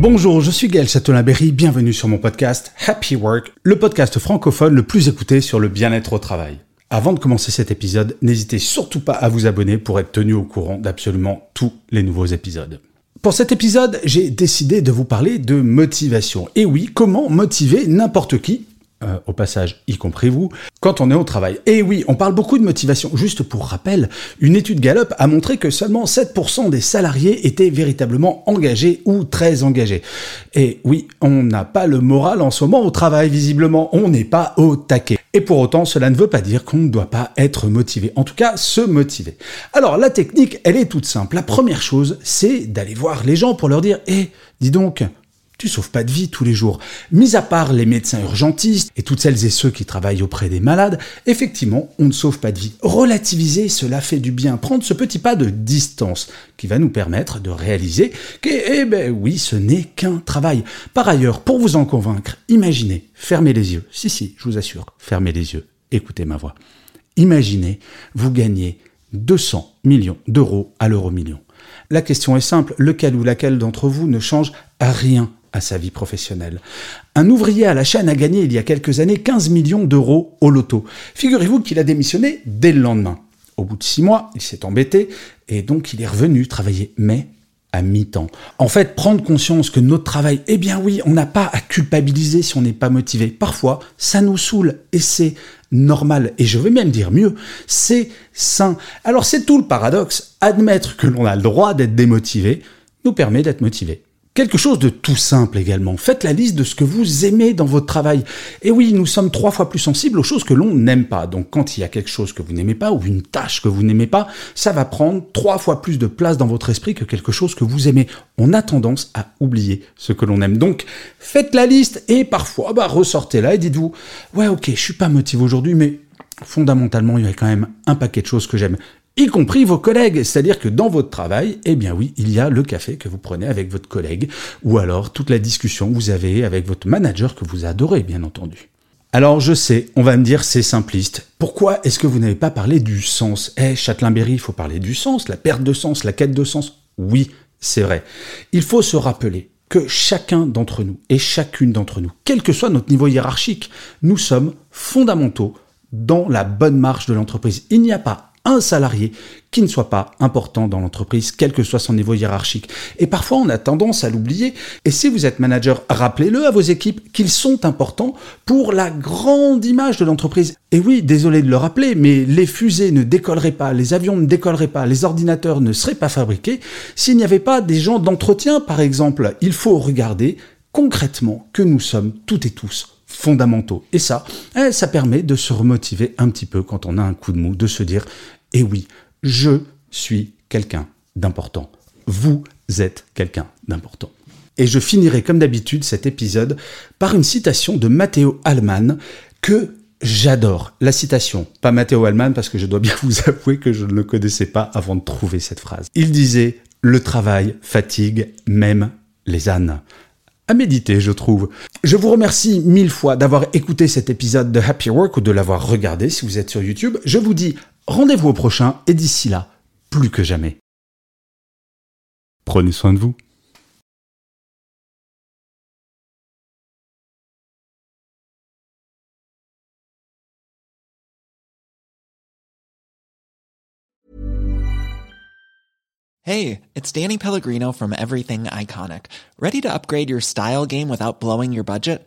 Bonjour, je suis Gaël Châtelain-Berry, bienvenue sur mon podcast Happy Work, le podcast francophone le plus écouté sur le bien-être au travail. Avant de commencer cet épisode, n'hésitez surtout pas à vous abonner pour être tenu au courant d'absolument tous les nouveaux épisodes. Pour cet épisode, j'ai décidé de vous parler de motivation. Et oui, comment motiver n'importe qui, au passage y compris vous, quand on est au travail. Et oui, on parle beaucoup de motivation. Juste pour rappel, une étude Gallup a montré que seulement 7% des salariés étaient véritablement engagés ou très engagés. Et oui, on n'a pas le moral en ce moment au travail, visiblement. On n'est pas au taquet. Et pour autant, cela ne veut pas dire qu'on ne doit pas être motivé. En tout cas, se motiver. Alors, la technique, elle est toute simple. La première chose, c'est d'aller voir les gens pour leur dire « Eh, dis donc, tu sauves pas de vie tous les jours. » Mis à part les médecins urgentistes et toutes celles et ceux qui travaillent auprès des malades, effectivement, on ne sauve pas de vie. Relativiser, cela fait du bien. Prendre ce petit pas de distance qui va nous permettre de réaliser que, ce n'est qu'un travail. Par ailleurs, pour vous en convaincre, imaginez, fermez les yeux. Si, je vous assure, fermez les yeux. Écoutez ma voix. Imaginez, vous gagnez 200 millions d'euros à l'euro million. La question est simple, lequel ou laquelle d'entre vous ne change rien à sa vie professionnelle. Un ouvrier à la chaîne a gagné il y a quelques années 15 millions d'euros au loto. Figurez-vous qu'il a démissionné dès le lendemain. Au bout de 6 mois, il s'est embêté et donc il est revenu travailler, mais à mi-temps. En fait, prendre conscience que notre travail, on n'a pas à culpabiliser si on n'est pas motivé. Parfois, ça nous saoule et c'est normal. Et je vais même dire mieux, c'est sain. Alors c'est tout le paradoxe. Admettre que l'on a le droit d'être démotivé nous permet d'être motivé. Quelque chose de tout simple également. Faites la liste de ce que vous aimez dans votre travail. Et oui, nous sommes 3 fois plus sensibles aux choses que l'on n'aime pas. Donc quand il y a quelque chose que vous n'aimez pas ou une tâche que vous n'aimez pas, ça va prendre 3 fois plus de place dans votre esprit que quelque chose que vous aimez. On a tendance à oublier ce que l'on aime. Donc faites la liste et parfois ressortez-la et dites-vous « Ouais, ok, je suis pas motivé aujourd'hui, mais fondamentalement, il y a quand même un paquet de choses que j'aime. » y compris vos collègues, c'est-à-dire que dans votre travail, il y a le café que vous prenez avec votre collègue, ou alors toute la discussion que vous avez avec votre manager que vous adorez, bien entendu. Alors je sais, on va me dire c'est simpliste. Pourquoi est-ce que vous n'avez pas parlé du sens ? Châtelain-Berry, il faut parler du sens, la perte de sens, la quête de sens. Oui, c'est vrai. Il faut se rappeler que chacun d'entre nous et chacune d'entre nous, quel que soit notre niveau hiérarchique, nous sommes fondamentaux dans la bonne marche de l'entreprise. Il n'y a pas un salarié qui ne soit pas important dans l'entreprise, quel que soit son niveau hiérarchique. Et parfois, on a tendance à l'oublier. Et si vous êtes manager, rappelez-le à vos équipes qu'ils sont importants pour la grande image de l'entreprise. Et oui, désolé de le rappeler, mais les fusées ne décolleraient pas, les avions ne décolleraient pas, les ordinateurs ne seraient pas fabriqués s'il n'y avait pas des gens d'entretien, par exemple. Il faut regarder concrètement que nous sommes toutes et tous fondamentaux. Et ça permet de se remotiver un petit peu quand on a un coup de mou, de se dire « Eh oui, je suis quelqu'un d'important. Vous êtes quelqu'un d'important. » Et je finirai comme d'habitude cet épisode par une citation de Matteo Alman que j'adore. La citation, pas Matteo Alman parce que je dois bien vous avouer que je ne le connaissais pas avant de trouver cette phrase. Il disait « Le travail fatigue même les ânes. » À méditer, je trouve. Je vous remercie 1000 fois d'avoir écouté cet épisode de Happy Work ou de l'avoir regardé si vous êtes sur YouTube. Je vous dis rendez-vous au prochain et d'ici là, plus que jamais. Prenez soin de vous. Hey, it's Danny Pellegrino from Everything Iconic. Ready to upgrade your style game without blowing your budget?